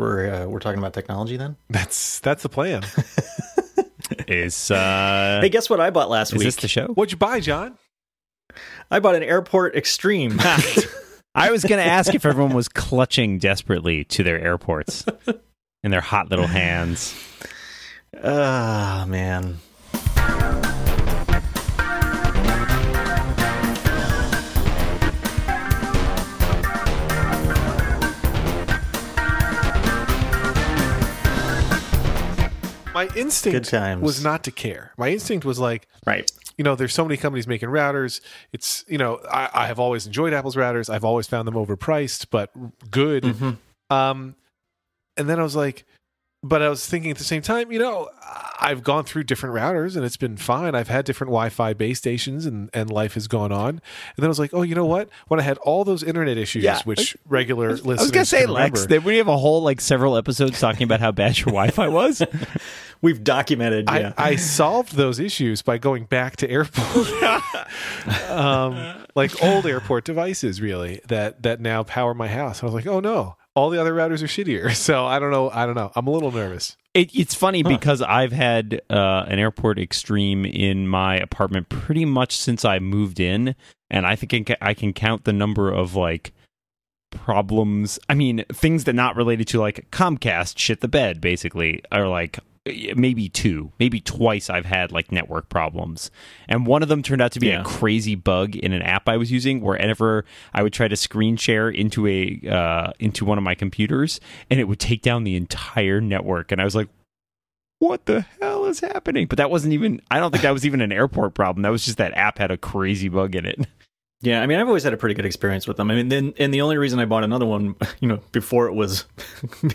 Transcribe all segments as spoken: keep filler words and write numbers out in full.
We're uh, we're talking about technology then? That's that's the plan. Is uh, hey, guess what I bought last is week? Is this the show? What'd you buy, John? I bought an Airport Extreme. I was going to ask if everyone was clutching desperately to their airports in their hot little hands. Ah, uh, man. My instinct was not to care. My instinct was like, right. You know, there's so many companies making routers. It's, you know, I, I have always enjoyed Apple's routers. I've always found them overpriced, but good. Mm-hmm. Um, and then I was like, but I was thinking at the same time, you know, I've gone through different routers and it's been fine. I've had different Wi-Fi base stations and, and life has gone on. And then I was like, oh, you know what? When I had all those internet issues, yeah. which regular I was, listeners I was going to say, Lex, did we have a whole, like, several episodes talking about how bad your Wi-Fi was? We've documented, yeah. I, I solved those issues by going back to airport, um, like old airport devices, really, that that now power my house. I was like, oh, no, all the other routers are shittier. So I don't know. I don't know. I'm a little nervous. It, it's funny huh. because I've had uh, an Airport Extreme in my apartment pretty much since I moved in. And I think I can count the number of, like, problems. I mean, things that not related to, like, Comcast shit the bed, basically, are like... maybe two, maybe twice I've had, like, network problems. And one of them turned out to be yeah. a crazy bug in an app I was using where whenever I would try to screen share into a uh, into one of my computers, and it would take down the entire network. And I was like, what the hell is happening? But that wasn't even, I don't think that was even an airport problem. That was just that app had a crazy bug in it. Yeah, I mean, I've always had a pretty good experience with them. I mean, then, and the only reason I bought another one, you know, before it was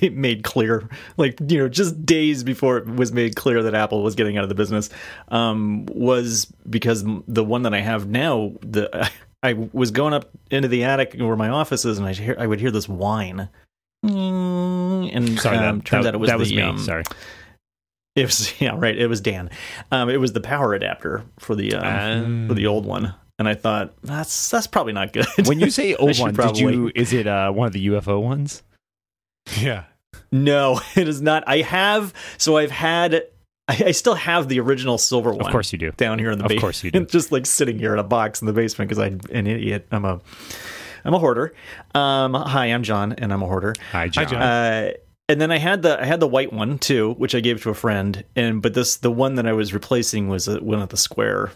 made clear, like, you know, just days before it was made clear that Apple was getting out of the business, um, was because the one that I have now, the I was going up into the attic where my office is, and I hear I would hear this whine, and sorry, um, that, turns that, out it was that the, was me. Um, sorry. It was yeah, right. It was Dan. Um, it was the power adapter for the um, um. for the old one. And I thought, that's that's probably not good. When you say old one, probably... did you, is it uh, one of the U F O ones? Yeah. No, it is not. I have, so I've had, I, I still have the original silver one. Of course you do. Down here in the basement. Of course you do. Just like sitting here in a box in the basement because I'm an idiot. I'm a, I'm a hoarder. Um, hi, I'm John, and I'm a hoarder. Hi, John. Hi, John. Uh, and then I had the I had the white one, too, which I gave to a friend. And But this the one that I was replacing was one at the square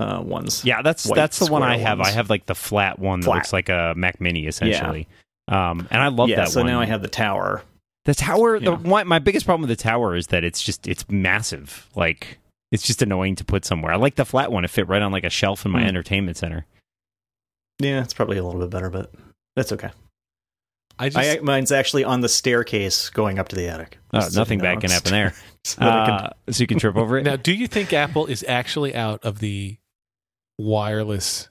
Uh, ones. Yeah, that's White that's the one I have. Ones. I have, like, the flat one flat. that looks like a Mac Mini, essentially. Yeah. Um, and I love yeah, that so one. Yeah, so now I have the tower. The tower, yeah. the, my, my biggest problem with the tower is that it's just, it's massive. Like, it's just annoying to put somewhere. I like the flat one. It fit right on, like, a shelf in my mm. entertainment center. Yeah, it's probably a little bit better, but that's okay. I just, I, mine's actually on the staircase going up to the attic. Oh, nothing bad can happen there. so, uh, can, so you can trip over it. Now, do you think Apple is actually out of the wireless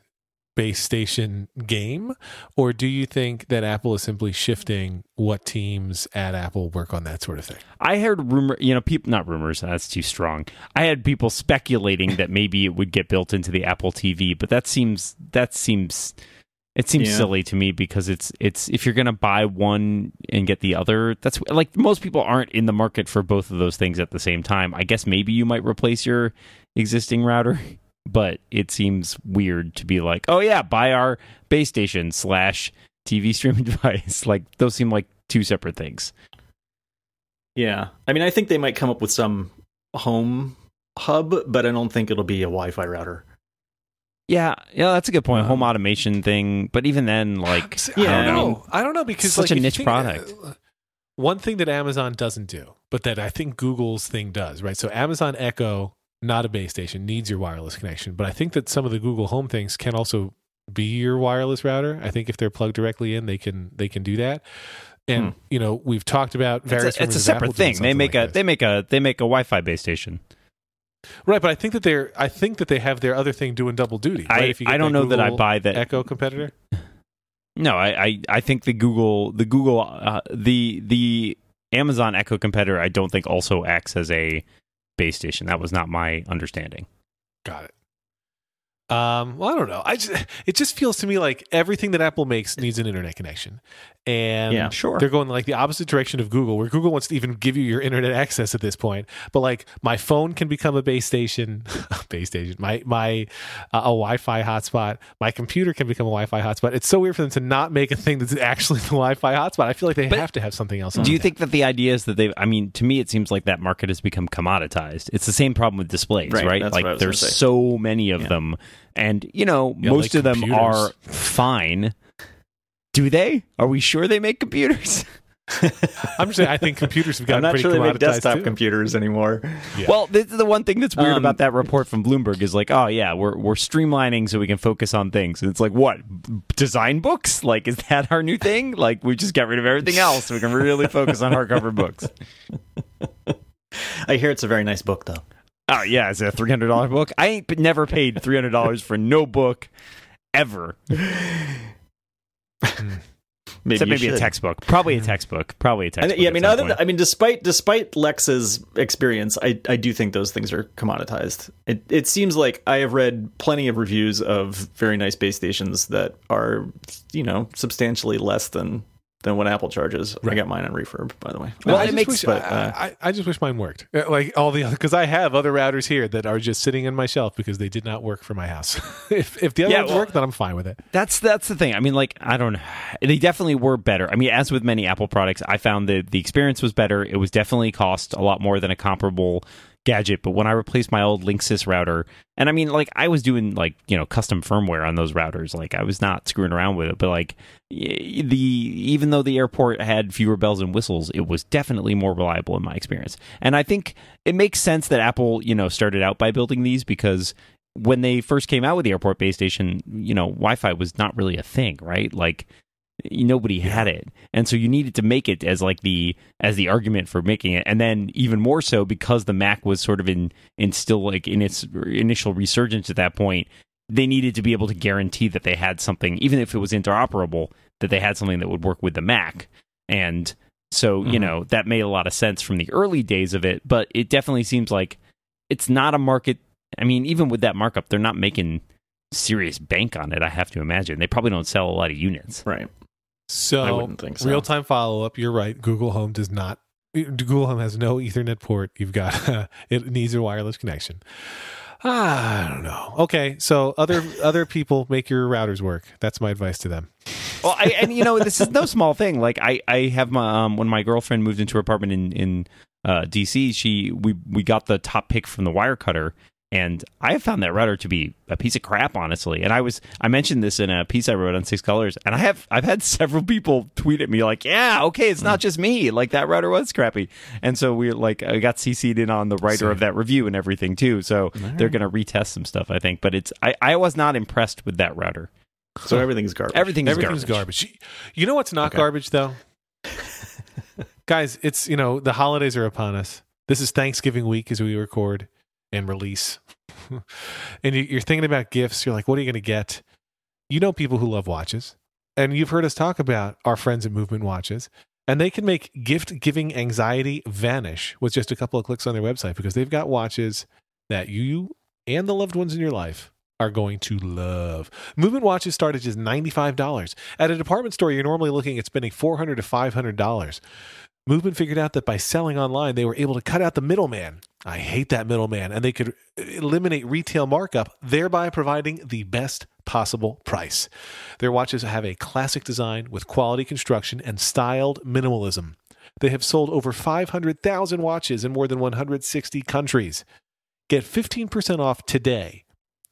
base station game, or do you think that Apple is simply shifting what teams at Apple work on, that sort of thing? I heard rumor, you know, people not rumors, that's too strong. I had people speculating that maybe it would get built into the Apple T V, but that seems that seems it seems yeah. silly to me, because it's it's if you're going to buy one and get the other, that's like most people aren't in the market for both of those things at the same time. I guess maybe you might replace your existing router. But it seems weird to be like, oh, yeah, buy our base station slash T V streaming device. Like, those seem like two separate things. Yeah. I mean, I think they might come up with some home hub, but I don't think it'll be a Wi-Fi router. Yeah. Yeah, that's a good point. Um, home automation thing. But even then, like, I yeah, don't know. I don't know, because it's such like, a niche product. That, one thing that Amazon doesn't do, but that I think Google's thing does, right? So Amazon Echo, not a base station, needs your wireless connection. But I think that some of the Google Home things can also be your wireless router. I think if they're plugged directly in, they can they can do that. And hmm. you know, we've talked about various. It's a, it's a separate Apple thing. They make like a this. they make a they make a Wi-Fi base station. Right, but I think that they're I think that they have their other thing doing double duty. Right? I if you get I don't know Google that I buy that Echo competitor. No, I, I, I think the Google the Google uh, the the Amazon Echo competitor, I don't think also acts as a base station. That was not my understanding. Got it. Um, well, I don't know. I just, it just feels to me like everything that Apple makes needs an internet connection. And yeah, sure, they're going like the opposite direction of Google, where Google wants to even give you your internet access at this point. But like my phone can become a base station, base station, my my uh, a Wi-Fi hotspot. My computer can become a Wi-Fi hotspot. It's so weird for them to not make a thing that's actually the Wi-Fi hotspot. I feel like they but have to have something else on. Do you that. think that the idea is that they? I mean, to me, it seems like that market has become commoditized. It's the same problem with displays, right? right? Like there's so many of yeah. them, and you know, yeah, most like of computers. them are fine. Do they? Are we sure they make computers? I'm just saying, I think computers have gotten pretty commoditized. I'm not sure they make desktop too. computers anymore. Yeah. Well, this is the one thing that's weird um, about that report from Bloomberg is like, oh yeah, we're we're streamlining so we can focus on things. And it's like, what? Design books? Like, is that our new thing? Like, we just got rid of everything else so we can really focus on hardcover books. I hear it's a very nice book, though. Oh yeah, it's a three hundred dollars book. I ain't never paid three hundred dollars for no book ever. maybe Except maybe should. a textbook. Probably a textbook. Probably a textbook. I, yeah, I mean, other than, I mean, despite despite Lex's experience, I, I do think those things are commoditized. It it seems like I have read plenty of reviews of very nice base stations that are, you know, substantially less than than what Apple charges. Right. I got mine on refurb, by the way. Well, well it makes. Wish, but, uh, I, I, I just wish mine worked. Like all the other, because I have other routers here that are just sitting on my shelf because they did not work for my house. if if the other yeah, ones well, work, then I'm fine with it. That's that's the thing. I mean, like I don't. They definitely were better. I mean, as with many Apple products, I found that the experience was better. It was definitely cost a lot more than a comparable gadget. But when I replaced my old Linksys router, and I mean, like I was doing like you know custom firmware on those routers. Like I was not screwing around with it, but like. The even though the airport had fewer bells and whistles, it was definitely more reliable in my experience. And I think it makes sense that Apple, you know, started out by building these because when they first came out with the airport base station, you know, Wi-Fi was not really a thing, right? Like nobody had it, and so you needed to make it as like the as the argument for making it, and then even more so because the Mac was sort of in in still like in its initial resurgence at that point. They needed to be able to guarantee that they had something, even if it was interoperable, that they had something that would work with the Mac. And so, mm-hmm. you know, that made a lot of sense from the early days of it, but it definitely seems like it's not a market. I mean, even with that markup, they're not making serious bank on it, I have to imagine. They probably don't sell a lot of units. Right. So, I wouldn't think so. Real-time follow-up, you're right. Google Home does not. Google Home has no Ethernet port. You've got, uh, it needs a wireless connection. Ah, I don't know. Okay, so other other people make your routers work. That's my advice to them. Well, I, and you know, this is no small thing. Like I, I have my um, when my girlfriend moved into her apartment in in uh, D C, she we we got the top pick from the Wire Cutter, and I found that router to be a piece of crap, honestly. And I was I mentioned this in a piece I wrote on Six Colors, and I have I've had several people tweet at me like, yeah, okay, it's not just me. Like that router was crappy, and so we like I got C C'd in on the writer Sorry. of that review and everything too. So right. they're gonna retest some stuff, I think. But it's I, I was not impressed with that router. So everything's garbage. Everything's, everything's garbage. garbage. You know what's not okay. garbage though? Guys, it's you know, the holidays are upon us. This is Thanksgiving week as we record and release. And you're thinking about gifts. You're like, what are you going to get? You know people who love watches. And you've heard us talk about our friends at Movement Watches. And they can make gift-giving anxiety vanish with just a couple of clicks on their website because they've got watches that you and the loved ones in your life are going to love. Movement Watches start at just ninety-five dollars. At a department store, you're normally looking at spending four hundred dollars to five hundred dollars. Movement figured out that by selling online, they were able to cut out the middleman. I hate that middleman. And they could eliminate retail markup, thereby providing the best possible price. Their watches have a classic design with quality construction and styled minimalism. They have sold over five hundred thousand watches in more than one hundred sixty countries. Get fifteen percent off today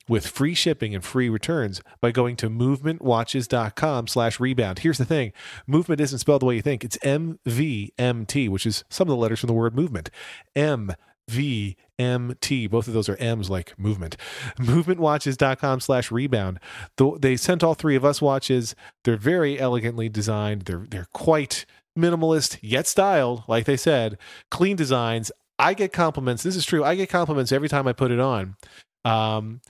with free shipping and free returns by going to movement watches dot com slash rebound. Here's the thing. Movement isn't spelled the way you think. It's M V M T, which is some of the letters from the word movement. M V M T. Both of those are M's like movement. movement watches dot com slash rebound. They sent all three of us watches. They're very elegantly designed. They're, they're quite minimalist, yet styled, like they said. Clean designs. I get compliments. This is true. I get compliments every time I put it on. Um...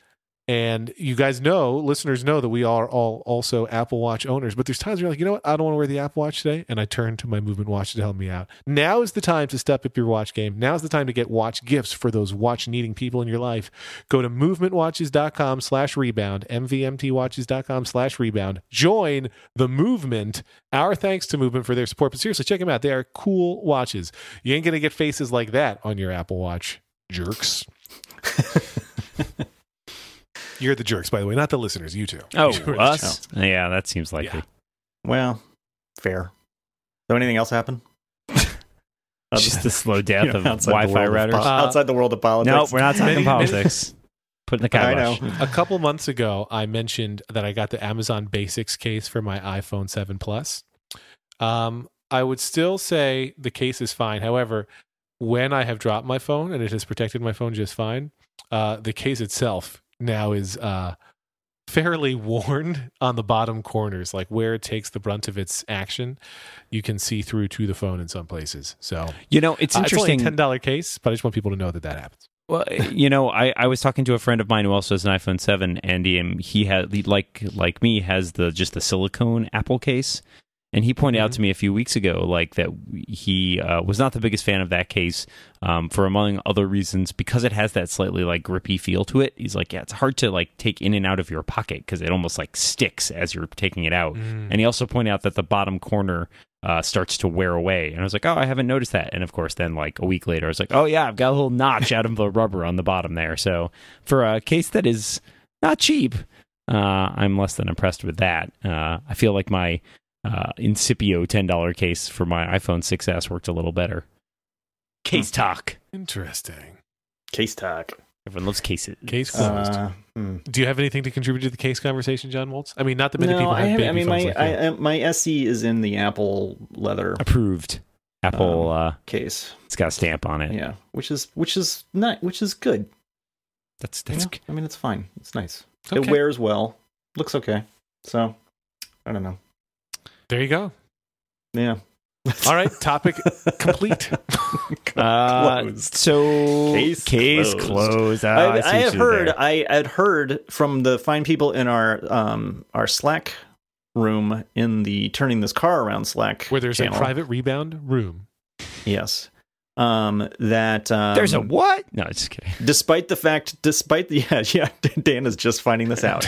And you guys know, listeners know, that we are all also Apple Watch owners. But there's times where you're like, you know what? I don't want to wear the Apple Watch today. And I turn to my Movement Watch to help me out. Now is the time to step up your watch game. Now is the time to get watch gifts for those watch-needing people in your life. Go to movementwatches.com slash rebound, mvmtwatches.com slash rebound. Join the movement. Our thanks to Movement for their support. But seriously, check them out. They are cool watches. You ain't going to get faces like that on your Apple Watch, jerks. You're the jerks, by the way, not the listeners. You two. Oh, us? Oh. Yeah, that seems likely. Yeah. Well, fair. So, anything else happen? Just the slow death you know, of Wi-Fi routers of po- uh, outside the world of politics. No, we're not talking politics. Put in the kibosh. I know. A couple months ago, I mentioned that I got the Amazon Basics case for my iPhone seven Plus. Um, I would still say the case is fine. However, when I have dropped my phone and it has protected my phone just fine, uh, the case itself now is uh, fairly worn on the bottom corners, like where it takes the brunt of its action. You can see through to the phone in some places. So, you know, it's interesting. Uh, it's only a ten dollars case, but I just want people to know that that happens. Well, you know, I, I was talking to a friend of mine who also has an iPhone seven, and he, um, he had like like me has the just the silicone Apple case, and he pointed mm-hmm. out to me a few weeks ago like that he uh, was not the biggest fan of that case um, for among other reasons because it has that slightly like grippy feel to it. He's like, yeah, it's hard to like take in and out of your pocket because it almost like sticks as you're taking it out. Mm. And he also pointed out that the bottom corner Uh, starts to wear away. And I was like, oh, I haven't noticed that. And of course, then like a week later, I was like, oh yeah, I've got a little notch out of the rubber on the bottom there. So for a case that is not cheap, uh, I'm less than impressed with that. Uh, I feel like my uh, Incipio ten dollars case for my iPhone six S worked a little better. Case talk. Interesting. Case talk. Everyone loves cases. Case closed. Uh, hmm. Do you have anything to contribute to the case conversation, John Woltz? I mean, not that many no, people have I have, baby I mean, phones my, like I, I, my S E is in the Apple leather. Approved. Apple um, uh, case. It's got a stamp on it. Yeah, which is which is not, which is good. That's, that's you know? I mean, it's fine. It's nice. Okay. It wears well. Looks okay. So, I don't know. There you go. Yeah. All right, topic complete. uh, so case, case closed. closed. Oh, I, I, I have heard. There. I had heard from the fine people in our um, our Slack room in the Turning This Car Around Slack, where there's channel. A private rebound room. Yes. Um, that um, there's a what? No, just kidding. Despite the fact, despite the yeah, yeah, Dan is just finding this out.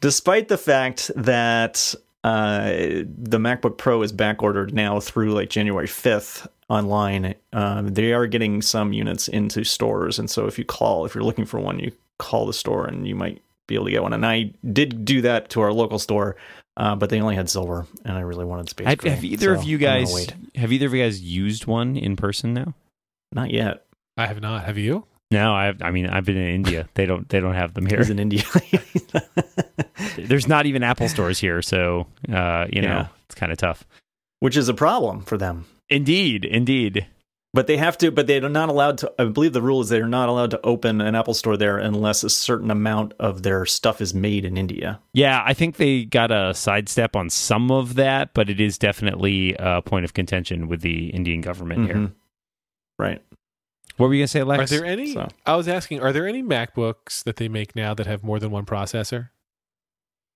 Despite the fact that. Uh, the MacBook Pro is back ordered now through like January fifth online. Uh, they are getting some units into stores. And so if you call, if you're looking for one, you call the store and you might be able to get one. And I did do that to our local store, uh, but they only had silver and I really wanted space. I'd, have either so of you guys, have either of you guys used one in person now? Not yet. I have not. Have you? No, I I mean, I've been in India. They don't they don't have them here. He's in India. There's not even Apple stores here, so, uh, you know, yeah. It's kind of tough. Which is a problem for them. Indeed, indeed. But they have to, but they're not allowed to, I believe the rule is they're not allowed to open an Apple store there unless a certain amount of their stuff is made in India. Yeah, I think they got a sidestep on some of that, but it is definitely a point of contention with the Indian government mm-hmm. here. Right. What were you going to say, Lex? Are there any, so. I was asking, are there any MacBooks that they make now that have more than one processor?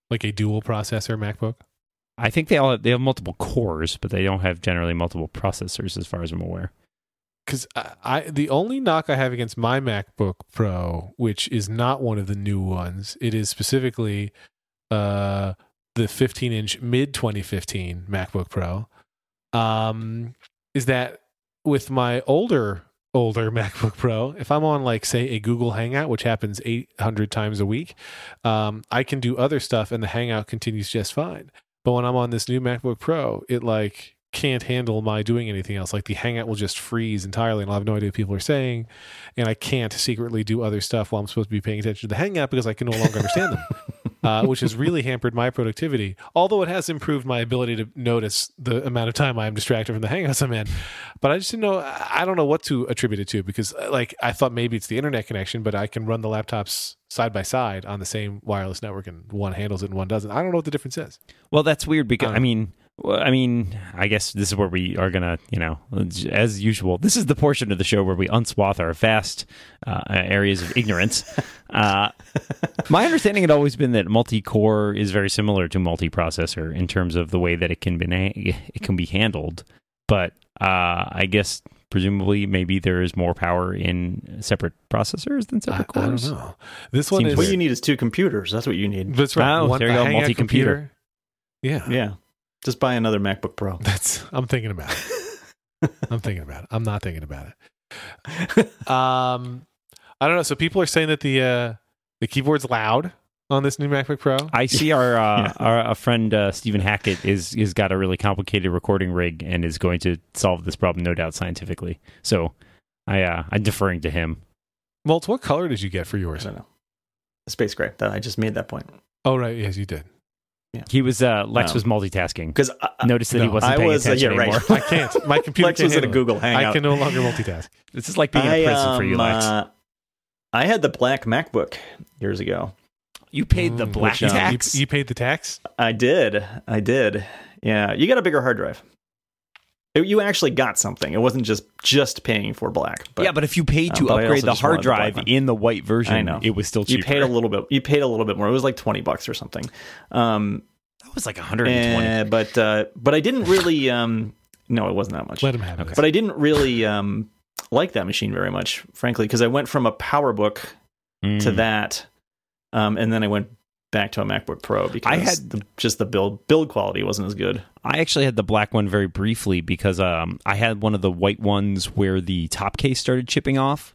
Like a dual processor MacBook? I think they all have, they have multiple cores, but they don't have generally multiple processors as far as I'm aware. Because I, I, the only knock I have against my MacBook Pro, which is not one of the new ones, it is specifically uh, the fifteen-inch mid twenty fifteen MacBook Pro, um, is that with my older older MacBook Pro, if I'm on like say a Google Hangout, which happens eight hundred times a week, um, I can do other stuff and the Hangout continues just fine. But when I'm on this new MacBook Pro, it like can't handle my doing anything else. Like the Hangout will just freeze entirely and I'll have no idea what people are saying. And I can't secretly do other stuff while I'm supposed to be paying attention to the Hangout because I can no longer understand them. Uh, which has really hampered my productivity, although it has improved my ability to notice the amount of time I am distracted from the Hangouts I'm in. But I just didn't know, I don't know what to attribute it to because like I thought maybe it's the internet connection, but I can run the laptops side by side on the same wireless network and one handles it and one doesn't. I don't know what the difference is. Well, that's weird because, um, I mean, Well, I mean, I guess this is where we are going to, you know, as usual, this is the portion of the show where we unswath our vast uh, areas of ignorance. Uh, my understanding had always been that multi-core is very similar to multi-processor in terms of the way that it can be, na- it can be handled. But uh, I guess presumably maybe there is more power in separate processors than separate I, cores. I don't know. This one is, what you need is two computers. That's what you need. That's right. Oh, there you go. Multi-computer. Yeah. Yeah. Just buy another MacBook Pro. That's I'm thinking about it. I'm thinking about it. I'm not thinking about it. Um, I don't know. So people are saying that the uh, the keyboard's loud on this new MacBook Pro. I see our uh, yeah. our a friend uh, Stephen Hackett is is got a really complicated recording rig and is going to solve this problem, no doubt, scientifically. So I uh, I'm deferring to him. Molt, what color did you get for yours? I don't know. Space gray. I just made that point. Oh right, yes, you did. Yeah. He was uh, Lex um, was multitasking because noticed that no, he wasn't I paying was, attention uh, yeah, anymore. Right. I can't. My computer Lex can't was at a Google Hangout. I can no longer multitask. This is like being I, in prison um, for you, Lex. Uh, I had the black MacBook years ago. You paid the black Which, tax. Um, you, you paid the tax. I did. I did. Yeah, you got a bigger hard drive. It, you actually got something. It wasn't just just paying for black. But, yeah, but if you paid to um, upgrade the hard drive the in the white version, I know. It was still cheaper. You paid a little bit. You paid a little bit more. It was like twenty bucks or something. Um, that was like one hundred twenty. Eh, but uh, but I didn't really. Um, no, it wasn't that much. Let him have okay. it. But I didn't really um, like that machine very much, frankly, because I went from a PowerBook mm. to that. Um, and then I went back to a MacBook Pro because I had the, just the build build quality wasn't as good. I actually had the black one very briefly because um, I had one of the white ones where the top case started chipping off.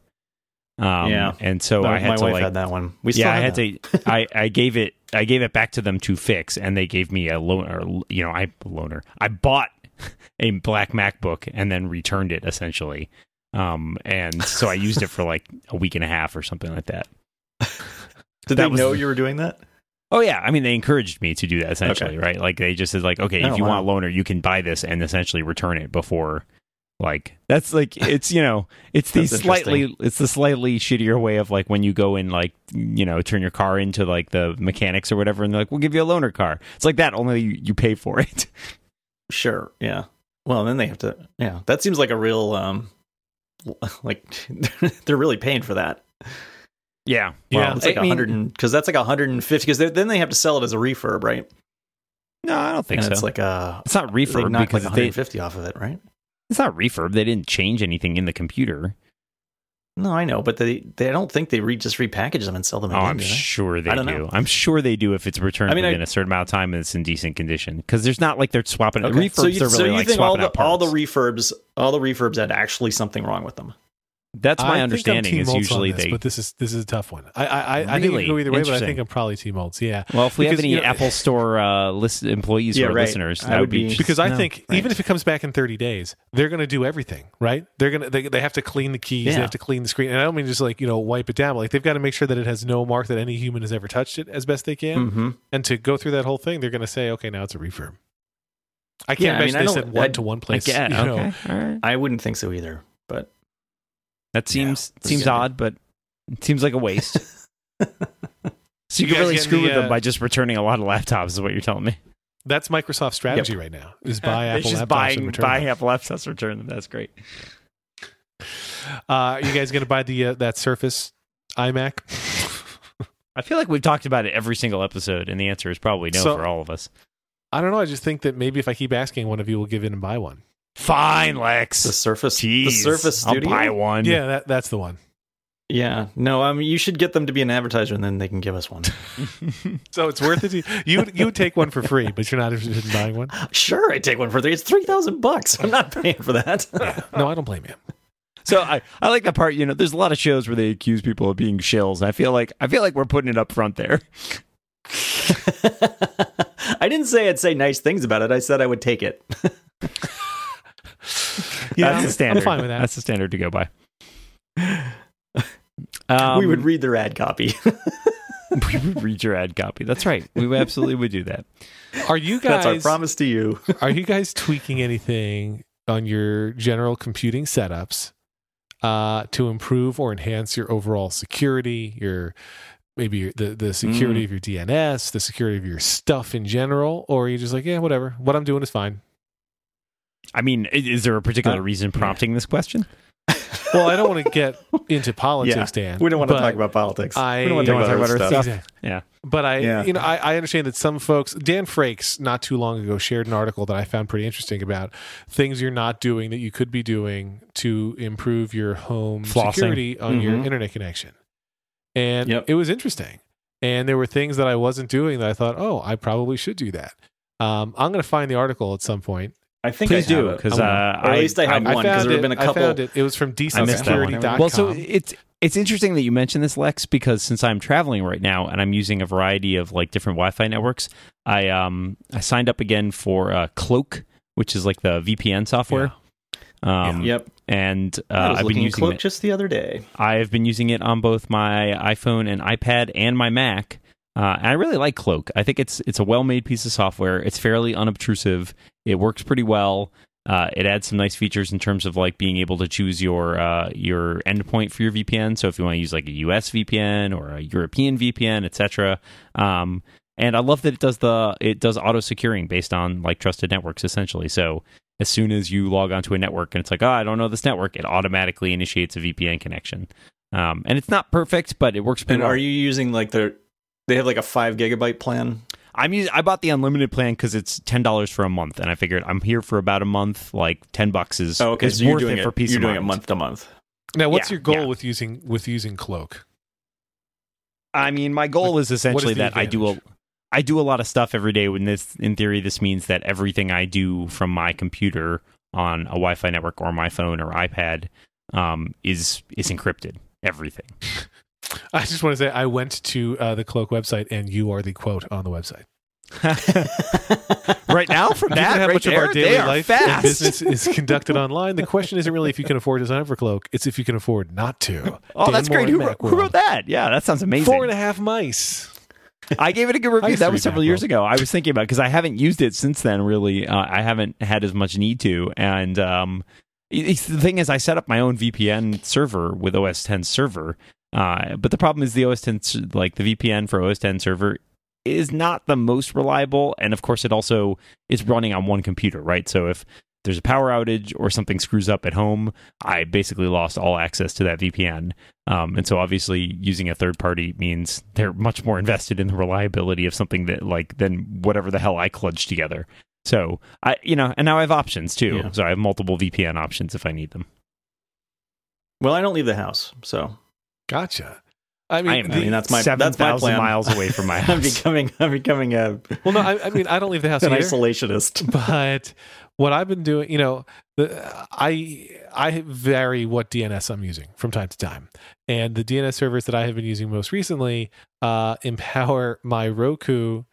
Um, yeah, and so my, I had my to wife like, had that one. We still yeah, I had that. to. I, I gave it. I gave it back to them to fix, and they gave me a loaner. You know, I loaner. I bought a black MacBook and then returned it essentially. Um, and so I used it for like a week and a half or something like that. Did that they know the, you were doing that? Oh, yeah. I mean, they encouraged me to do that, essentially, okay. right? Like, they just said, like, okay, oh, if you wow. want a loaner, you can buy this and essentially return it before, like, that's like, it's, you know, it's the slightly, it's the slightly shittier way of, like, when you go and, like, you know, turn your car into, like, the mechanics or whatever, and they're like, we'll give you a loaner car. It's like that, only you, you pay for it. Sure, yeah. Well, then they have to, yeah. That seems like a real, um, like, they're really paying for that. Yeah, wow. yeah. It's like I one hundred mean, because that's like one hundred fifty. Because then they have to sell it as a refurb, right? No, I don't think and so. It's like a, it's not refurb. They knock because like one hundred fifty they, off of it, right? It's not refurb. They didn't change anything in the computer. No, I know, but they, they I don't think they re, just repackage them and sell them. Oh, again, I'm sure they, they do. Know. I'm sure they do if it's returned I mean, within I, a certain amount of time and it's in decent condition. Because there's not like they're swapping okay. refurbs. So you, are really so you like think all the all the refurbs, all the refurbs had actually something wrong with them. That's my I understanding is usually this, they... But this is this is a tough one. I I, I, really? I think it could go either way, but I think I'm probably T-Molds, yeah. Well, if we because, have any you know, Apple Store uh, list employees yeah, or right. listeners, I that would be... Just, because I no, think right. even if it comes back in thirty days, they're going to do everything, right? They're gonna They, they have to clean the keys, yeah. they have to clean the screen. And I don't mean just like, you know, wipe it down. But like they've got to make sure that it has no mark that any human has ever touched it as best they can. Mm-hmm. And to go through that whole thing, they're going to say, okay, now it's a refurb. I can't yeah, imagine I mean, they said one I'd, to one place. I, get, you know. okay. right. I wouldn't think so either, but... That seems yeah, seems odd, but it seems like a waste. so you, you can really screw the, with them uh, by just returning a lot of laptops, is what you're telling me. That's Microsoft's strategy yep. right now: is buy Apple laptops buying, and return buy them. Apple laptops, return them. That's great. Uh, you guys going to buy the uh, that Surface iMac? I feel like we've talked about it every single episode, and the answer is probably no so, for all of us. I don't know. I just think that maybe if I keep asking, one of you will give in and buy one. Fine, Lex. The Surface, Jeez, the Surface Studio. I'll buy one. Yeah, that, that's the one. Yeah, no. Um, you should get them to be an advertiser, and then they can give us one. So it's worth it. You you would take one for free, but you're not interested in buying one. Sure, I take one for free. It's three thousand bucks. I'm not paying for that. Yeah. No, I don't blame you. So I, I like that part. You know, there's a lot of shows where they accuse people of being shills. I feel like I feel like we're putting it up front there. I didn't say I'd say nice things about it. I said I would take it. Yeah, that's the standard. I'm fine with that. That's the standard to go by. Um, we would read their ad copy. We would read your ad copy. That's right. We absolutely would do that. Are you guys? That's our promise to you. Are you guys tweaking anything on your general computing setups uh, to improve or enhance your overall security, your maybe the, the security mm. of your D N S, the security of your stuff in general, or you're just like, yeah, whatever. What I'm doing is fine. I mean, is there a particular uh, reason prompting yeah. this question? Well, I don't want to get into politics, yeah. Dan. We don't want to talk about politics. I, we don't want to talk about, about our stuff. Exactly. Yeah. But I, yeah. you know, I, I understand that some folks, Dan Frakes, not too long ago, shared an article that I found pretty interesting about things you're not doing that you could be doing to improve your home Flossing. security on mm-hmm. your internet connection. And yep. it was interesting. And there were things that I wasn't doing that I thought, oh, I probably should do that. Um, I'm going to find the article at some point. I think Please I do because uh, at least I have I, one because there have been a couple. I found it. It was from decent security dot com. Well, so it's it's interesting that you mentioned this, Lex, because since I'm traveling right now and I'm using a variety of like different Wi-Fi networks, I um I signed up again for uh, Cloak, which is like the V P N software. Yeah. Um, yeah. Yep. And uh, I was I've been using Cloak it. just the other day. I've been using it on both my iPhone and iPad and my Mac. Uh, and I really like Cloak. I think it's it's a well-made piece of software. It's fairly unobtrusive. It works pretty well. Uh, it adds some nice features in terms of like being able to choose your uh, your endpoint for your V P N. So if you want to use like a U S V P N or a European V P N, et cetera. Um, and I love that it does the it does auto securing based on like trusted networks essentially. So as soon as you log onto a network and it's like, oh, I don't know this network, it automatically initiates a V P N connection. Um, and it's not perfect, but it works pretty and well. And are you using like the They have like a five gigabyte plan. I'm using, I bought the unlimited plan because it's ten dollars for a month, and I figured I'm here for about a month. Like ten bucks is oh, okay. is so worth it for peace of mind. You're doing it month to month. Now, what's yeah, your goal yeah. with using with using Cloak? I mean, my goal like, is essentially is that advantage? I do a I do a lot of stuff every day. When this, in theory, this means that everything I do from my computer on a Wi-Fi network or my phone or iPad um, is is encrypted. Everything. I just want to say I went to uh, the Cloak website, and you are the quote on the website. Right now, from that, how right much there, of our daily life and business is conducted online. The question isn't really if you can afford to sign up for Cloak; it's if you can afford not to. Oh, Dan that's Moore great! Who wrote, who wrote that? Yeah, that sounds amazing. Four and a half mice. I gave it a good review. That was several years ago. I was thinking about it because I haven't used it since then. Really, uh, I haven't had as much need to, and. Um, It's, the thing is, I set up my own V P N server with O S ten server, uh, but the problem is the O S ten, like the V P N for O S ten server, is not the most reliable. And of course, it also is running on one computer, right? So if there's a power outage or something screws up at home, I basically lost all access to that V P N. Um, and so obviously, using a third party means they're much more invested in the reliability of something that, like, than whatever the hell I kludged together. So, I you know, and now I have options, too. Yeah. So I have multiple V P N options if I need them. Well, I don't leave the house, so. Gotcha. I mean, I am, I mean that's my seven thousand miles away from my house. I'm becoming, I'm becoming a... Well, no, I, I mean, I don't leave the house an either, isolationist. But what I've been doing, you know, the, I I vary what D N S I'm using from time to time. And the D N S servers that I have been using most recently uh, empower my Roku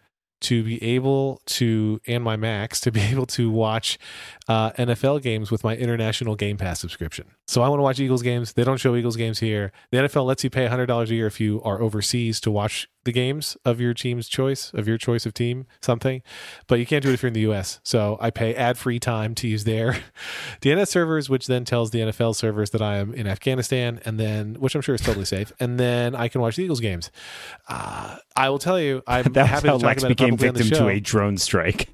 to be able to, and my Macs, to be able to watch uh, N F L games with my international Game Pass subscription. So I want to watch Eagles games. They don't show Eagles games here. The N F L lets you pay one hundred dollars a year if you are overseas to watch the games of your team's choice, of your choice of team, something. But you can't do it if you're in the U S. So I pay ad-free time to use their D N S servers, which then tells the N F L servers that I am in Afghanistan, and then, which I'm sure is totally safe, and then I can watch the Eagles games. Uh, I will tell you, I'm That's happy to talk Lex about it. Victim to a drone strike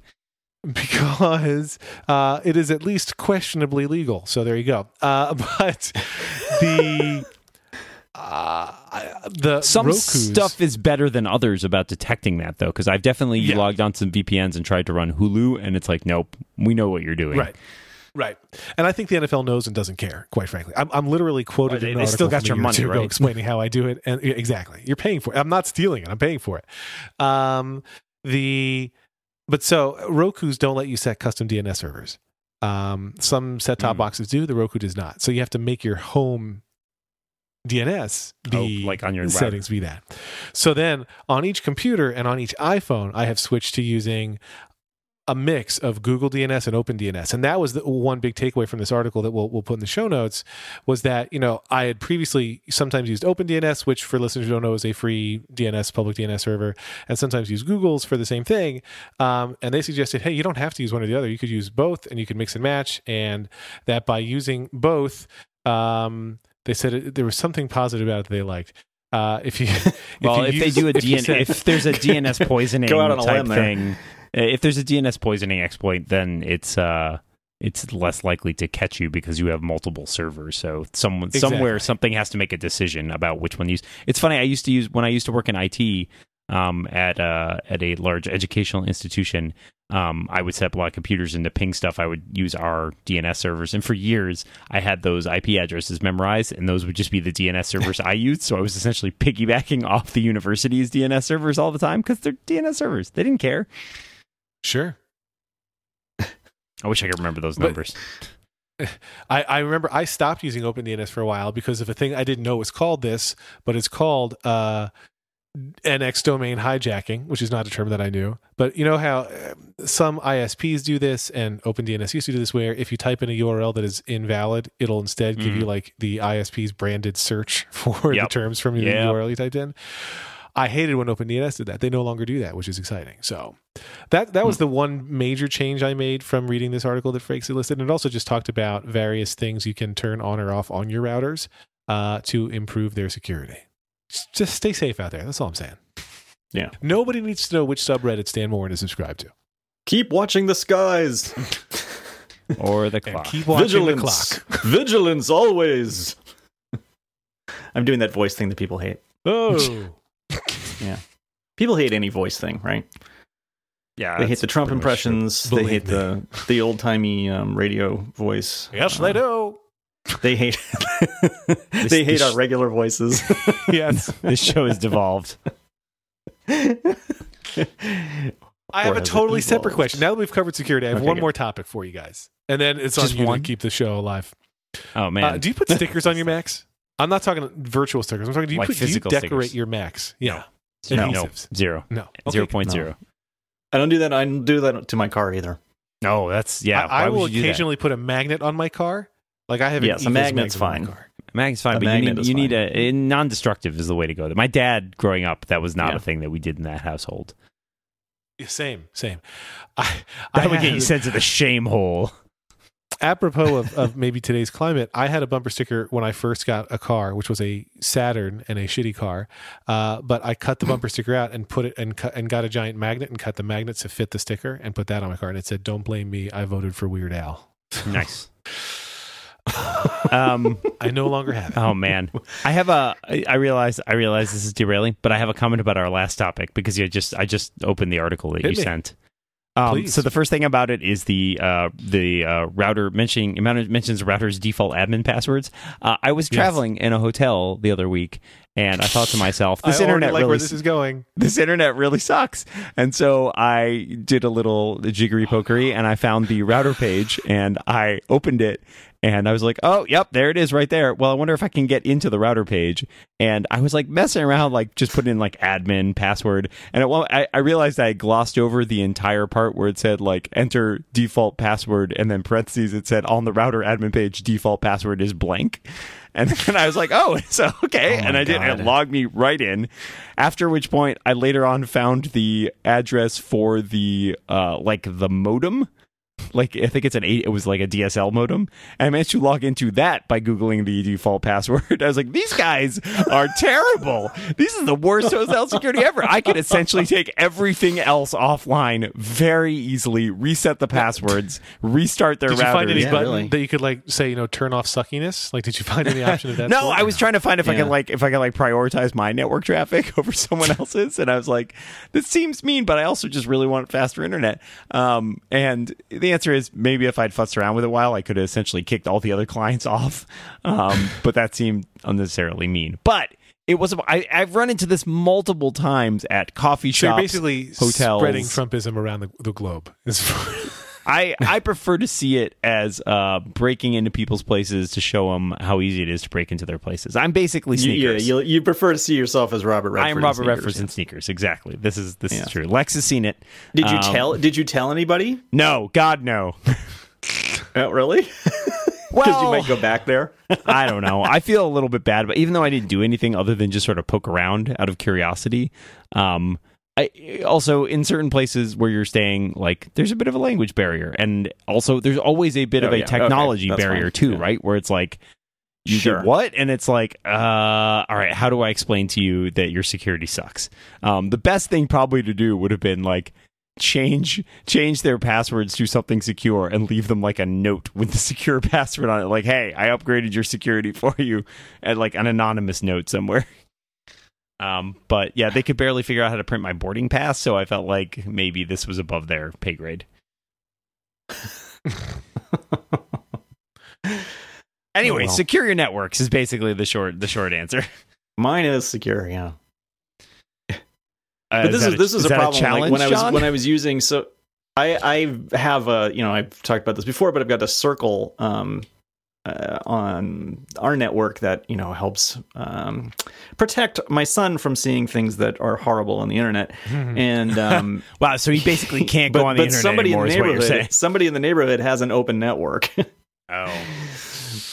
because uh, it is at least questionably legal. So there you go. Uh, but the uh, the some Roku's... stuff is better than others about detecting that though, because I've definitely yeah. logged on some V P Ns and tried to run Hulu, and it's like, nope, we know what you're doing, right? Right. And I think the N F L knows and doesn't care, quite frankly. I'm, I'm literally quoted in an article. They still got your money, right? Explaining how I do it, and yeah, exactly, you're paying for it. I'm not stealing it. I'm paying for it. Um. The but so Roku's don't let you set custom D N S servers. Um, some set-top mm. boxes do. The Roku does not. So you have to make your home D N S be oh, like on your settings router. Be that. So then on each computer and on each iPhone, I have switched to using a mix of Google D N S and Open D N S. And that was the one big takeaway from this article that we'll we'll put in the show notes was that, you know, I had previously sometimes used Open D N S, which for listeners who don't know is a free D N S, public D N S server, and sometimes use Google's for the same thing. Um, and they suggested, hey, you don't have to use one or the other. You could use both and you could mix and match. And that by using both, um, they said it, there was something positive about it that they liked. Uh, if you if well, you if use, they do a if, D N- said, if there's a D N S poisoning go out on type a thing, there. If there's a D N S poisoning exploit, then it's uh, it's less likely to catch you because you have multiple servers. So someone exactly. somewhere something has to make a decision about which one to use. It's funny. I used to use when I used to work in I T um, at uh, at a large educational institution. Um, I would set up a lot of computers into Ping stuff. I would use our D N S servers. And for years, I had those I P addresses memorized, and those would just be the D N S servers I used. So I was essentially piggybacking off the university's D N S servers all the time because they're D N S servers. They didn't care. Sure. I wish I could remember those numbers. But I, I remember I stopped using OpenDNS for a while because of a thing I didn't know was called this, but it's called... Uh, N X domain hijacking, which is not a term that I knew, but you know how some I S Ps do this and OpenDNS used to do this, where if you type in a U R L that is invalid, it'll instead give mm. you like the I S P's branded search for yep. the terms from the yep. U R L you typed in. I hated when OpenDNS did that. They no longer do that, which is exciting. So that that was mm. the one major change I made from reading this article that Frakes had listed. And it also just talked about various things you can turn on or off on your routers uh, to improve their security. Just stay safe out there. That's all I'm saying. Yeah. Nobody needs to know which subreddit Stan Warren is subscribed to. Keep watching the skies. Or the clock. And keep watching Vigilance. The clock. Vigilance always. I'm doing that voice thing that people hate. Oh. Yeah. People hate any voice thing, right? Yeah. They hate the Trump impressions. They hate me. the the old-timey um, radio voice. Yes, uh, they do. They hate this, they hate our sh- regular voices. Yes. This show is devolved. I have a totally separate question. Now that we've covered security, I have okay, one good. more topic for you guys. And then it's Just on you one? to keep the show alive. Oh, man. Uh, do you put stickers on your Macs? I'm not talking virtual stickers. I'm talking, do you, like put, do you decorate stickers? your Macs? Yeah. No. no. Zero. No. Okay. zero point zero No. I don't do that. I don't do that to my car either. No, that's, yeah. I, I will occasionally put a magnet on my car. Like I have an yes, Eagles a magnet's magnet fine. Magnet's fine, a but magnet you need, you need a, a non-destructive is the way to go. My dad, growing up, that was not yeah. a thing that we did in that household. Same, same. I, that I would had, get you sent to the shame hole. Apropos of, of maybe today's climate, I had a bumper sticker when I first got a car, which was a Saturn and a shitty car. Uh, but I cut the bumper sticker out and put it and cu- and got a giant magnet and cut the magnets to fit the sticker and put that on my car, and it said, "Don't blame me. I voted for Weird Al." Nice. um I no longer have it. Oh man, I have a I, I realize I realize this is derailing, but I have a comment about our last topic because you just I just opened the article that Hit you me. sent. Um, so the first thing about it is the uh, the uh, router mentioning mentions router's default admin passwords. Uh, I was traveling yes. in a hotel the other week, and I thought to myself, "This I internet like really where this is going. This internet really sucks." And so I did a little jiggery pokery, and I found the router page, and I opened it, and I was like, "Oh, yep, there it is, right there." Well, I wonder if I can get into the router page, and I was like messing around, like just putting in like admin password, and it, well, I, I realized I glossed over the entire part where it said like enter default password and then parentheses it said on the router admin page default password is blank, and then I was like oh so okay oh and I did God. It logged me right in, after which point I later on found the address for the uh like the modem. Like I think it's an eight. It was like a D S L modem. And I managed to log into that by googling the default password. I was like, "These guys are terrible. This is the worst hotel security ever." I could essentially take everything else offline very easily, reset the passwords, restart their routers. Did you routers. find any yeah, button really. that you could like say, you know, turn off suckiness? Like, did you find any option of that? No, I was trying to find if yeah. I could like if I could like prioritize my network traffic over someone else's, and I was like, "This seems mean," but I also just really want faster internet. Um, and the answer is maybe if I'd fussed around with it a while, I could have essentially kicked all the other clients off. Um, but that seemed unnecessarily mean. But it was I, I've run into this multiple times at coffee shops, so you're basically hotels. Spreading Trumpism around the, the globe. I I prefer to see it as uh, breaking into people's places to show them how easy it is to break into their places. I'm basically Sneakers. You, yeah, you, you prefer to see yourself as Robert Redford. I am Robert Redford in Sneakers. Exactly. This is this yeah. is true. Lex has seen it. Did you um, tell? Did you tell anybody? No. God, no. Oh, really? Because well, you might go back there. I don't know. I feel a little bit bad, but even though I didn't do anything other than just sort of poke around out of curiosity. Um, I, also, in certain places where you're staying, like there's a bit of a language barrier, and also there's always a bit oh, of a yeah. technology okay. barrier fine. too, yeah. right? Where it's like you sure. did what? And it's like, uh, all right, how do I explain to you that your security sucks? Um, the best thing probably to do would have been like, change change their passwords to something secure and leave them like a note with the secure password on it. Like, hey, I upgraded your security for you, at like an anonymous note somewhere. Um, but yeah, they could barely figure out how to print my boarding pass, so I felt like maybe this was above their pay grade. Anyway, oh, well. Secure your networks is basically the short the short answer. Mine is secure, yeah. Uh, but is this, is, a, this is this is a problem. A like when I was John? when I was using so I I have a you know I've talked about this before, but I've got a circle um uh, on our network that you know helps um protect my son from seeing things that are horrible on the internet. And um, wow, so he basically can't but, go on the but internet somebody anymore. In the neighborhood, is what you're saying. Somebody in the neighborhood has an open network. Oh,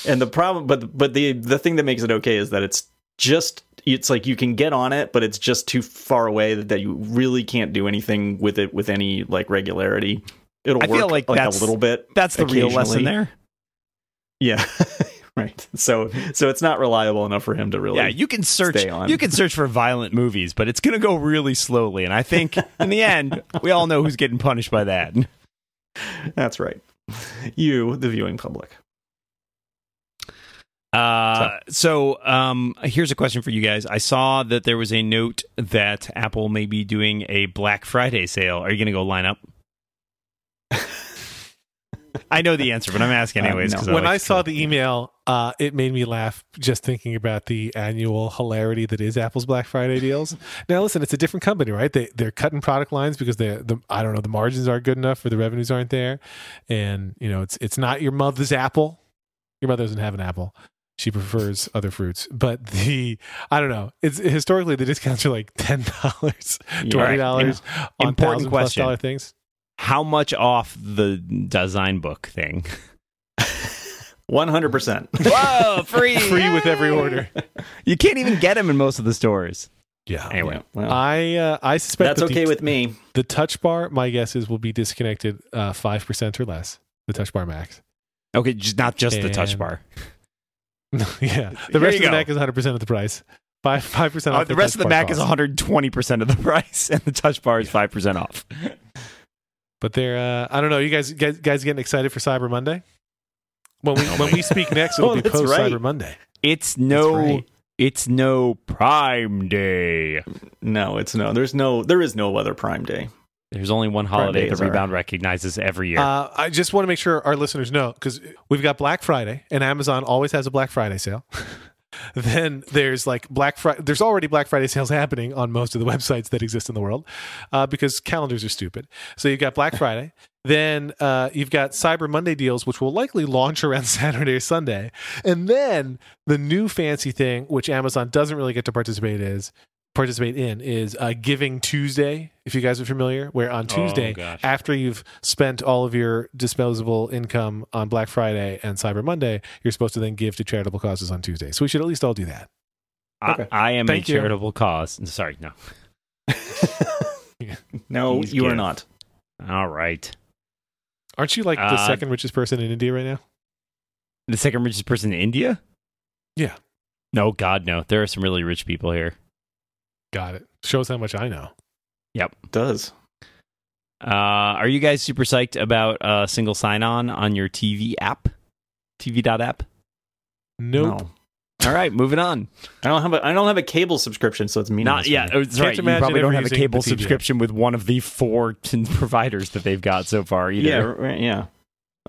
and the problem, but but the the thing that makes it okay is that it's just. It's like you can get on it, but it's just too far away that, that you really can't do anything with it with any like regularity. It'll I work feel like, like that's, a little bit. That's the real lesson there. Yeah, right. So so it's not reliable enough for him to really. Yeah, you can search. Stay on. You can search for violent movies, but it's going to go really slowly. And I think in the end, we all know who's getting punished by that. That's right. You, the viewing public. Uh, so, um, here's a question for you guys. I saw that there was a note that Apple may be doing a Black Friday sale. Are you going to go line up? I know the answer, but I'm asking anyways. Um, no. When I, like I saw the email, uh, it made me laugh just thinking about the annual hilarity that is Apple's Black Friday deals. Now, listen, it's a different company, right? They, they're cutting product lines because they, the, I don't know, the margins aren't good enough or the revenues aren't there. And, you know, it's, it's not your mother's apple. Your mother doesn't have an apple. She prefers other fruits, but the I don't know. It's historically the discounts are like ten dollars, twenty dollars right. on important question. Plus dollar things. How much off the design book thing? One hundred percent. Whoa, free, free Yay! With every order. You can't even get them in most of the stores. Yeah. Anyway, yeah. Well, I uh, I suspect that's that okay the, with me. The Touch Bar, my guess is, will be disconnected five uh, percent or less. The Touch Bar Max. Okay, just not just and... the Touch Bar. No, yeah, the rest of the Mac is one hundred percent of the price. Five five percent off. The rest of the Mac is one hundred twenty percent of the price, and the Touch Bar is five percent off. But they're, uh, I don't know. You guys, guys, guys, getting excited for Cyber Monday? When we when we speak next, it'll be post Cyber Monday. It's no, it's no Prime Day. No, it's no. There's no. There is no other Prime Day. There's only one holiday the Rebound recognizes every year. Uh, I just want to make sure our listeners know, because we've got Black Friday, and Amazon always has a Black Friday sale. Then there's like Black Friday. There's already Black Friday sales happening on most of the websites that exist in the world uh, because calendars are stupid. So you've got Black Friday. Then uh, you've got Cyber Monday deals, which will likely launch around Saturday or Sunday. And then the new fancy thing, which Amazon doesn't really get to participate is participate in is uh, Giving Tuesday, if you guys are familiar, where on Tuesday, oh, after you've spent all of your disposable income on Black Friday and Cyber Monday, you're supposed to then give to charitable causes on Tuesday. So we should at least all do that. I, okay. I am Thank a you. charitable cause. Sorry, no. No, Please you give. Are not. All right. Aren't you like uh, the second richest person in India right now? The second richest person in India? Yeah. No, God, no. There are some really rich people here. Got it. Shows how much I know. Yep. It does. Uh, are you guys super psyched about uh, single sign-on on your T V app? T V dot app? Nope. No. All right, moving on. I don't have a I don't have a cable subscription, so it's meaningless. Not yet. Yeah, that's right. You probably don't have a cable subscription with one of the four providers that they've got so far either. Yeah. Right, yeah.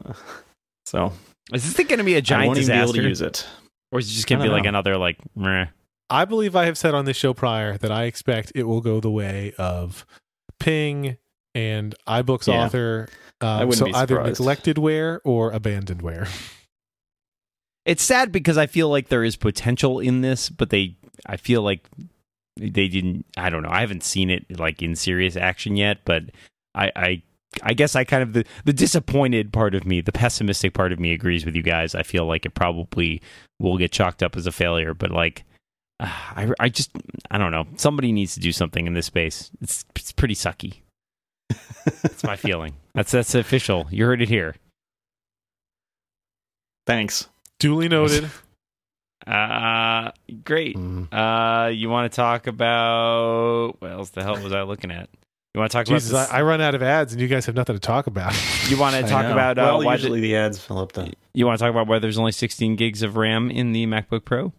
Uh, so is this thing going to be a giant I won't disaster? Even be able to use it, or is it just going to be know. like another like? Meh. I believe I have said on this show prior that I expect it will go the way of Ping and iBooks yeah. Author. Um, so either neglectedware or abandonedware. It's sad because I feel like there is potential in this, but they, I feel like they didn't, I don't know. I haven't seen it like in serious action yet, but I, I, I guess I kind of, the, the disappointed part of me, the pessimistic part of me agrees with you guys. I feel like it probably will get chalked up as a failure, but like, I, I just, I don't know. Somebody needs to do something in this space. It's it's pretty sucky. That's my feeling. That's that's official. You heard it here. Thanks. Duly noted. Uh, great. Mm. Uh, you want to talk about... What else the hell was I looking at? You want to talk Jesus, about... Jesus, I, I run out of ads and you guys have nothing to talk about. You want to talk about... Uh, well, why usually did, the ads fill up though. You want to talk about why there's only sixteen gigs of RAM in the MacBook Pro?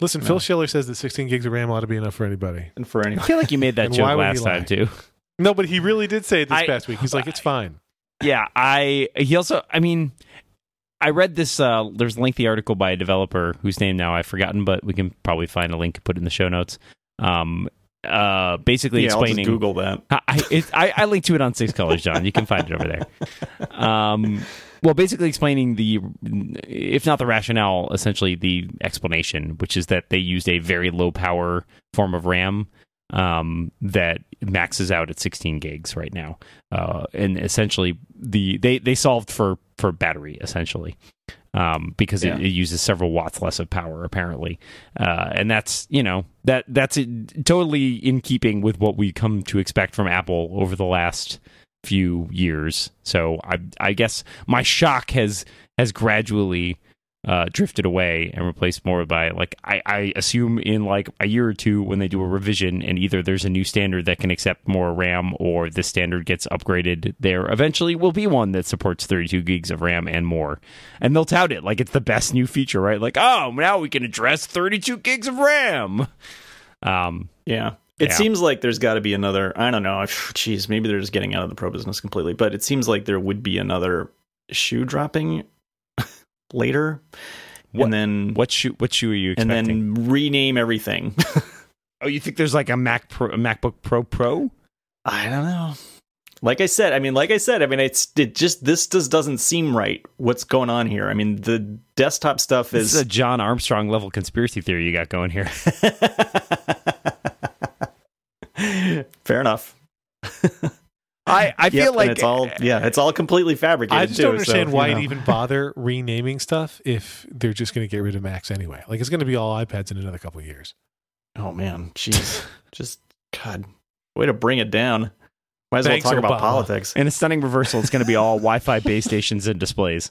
Listen, no. Phil Schiller says that sixteen gigs of RAM ought to be enough for anybody. And for anybody. I feel like you made that joke last time too. No, but he really did say it this I, past week. He's like, it's fine. Yeah, I... He also... I mean... I read this, uh, there's a lengthy article by a developer whose name now I've forgotten, but we can probably find a link and put it in the show notes. Um, uh, basically yeah, explaining... Yeah, Google that. I, it, I, I linked to it on Six Colors, John. You can find it over there. Um, well, basically explaining the, if not the rationale, essentially the explanation, which is that they used a very low power form of RAM um, that maxes out at sixteen gigs right now. Uh, and essentially, the they, they solved for... for battery, essentially, um, because yeah. it, it uses several watts less of power, apparently. Uh, and that's, you know, that that's it, totally in keeping with what we come to expect from Apple over the last few years. So I, I guess my shock has has gradually uh, drifted away and replaced more by, like, I, I assume in, like, a year or two when they do a revision and either there's a new standard that can accept more RAM or the standard gets upgraded, there eventually will be one that supports thirty-two gigs of RAM and more. And they'll tout it like it's the best new feature, right? Like, oh, now we can address thirty-two gigs of RAM. Um, yeah. It yeah. seems like there's got to be another, I don't know, geez, maybe they're just getting out of the pro business completely, but it seems like there would be another shoe dropping later, what, and then what shoe? What shoe are you expecting? And then rename everything. Oh, you think there's like a Mac Pro, a MacBook Pro Pro? I don't know. Like I said, I mean, like I said, I mean, it's it just this just doesn't seem right. What's going on here? I mean, the desktop stuff is, this is a John Armstrong level conspiracy theory you got going here. Fair enough. I, I feel yep, like it's all yeah, it's all completely fabricated. I just too, don't understand so, why you know. I'd even bother renaming stuff if they're just going to get rid of Macs anyway. Like it's going to be all iPads in another couple of years. Oh man, jeez, just God, way to bring it down. Might as Thanks, well talk Obama. About politics. In a stunning reversal, it's going to be all Wi-Fi base stations and displays.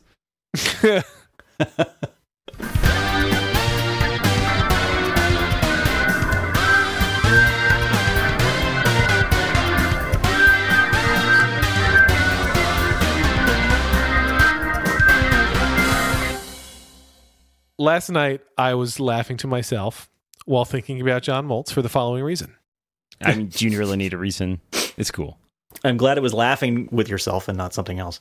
Last night, I was laughing to myself while thinking about John Moltz for the following reason. I mean, do you really need a reason? It's cool. I'm glad it was laughing with yourself and not something else.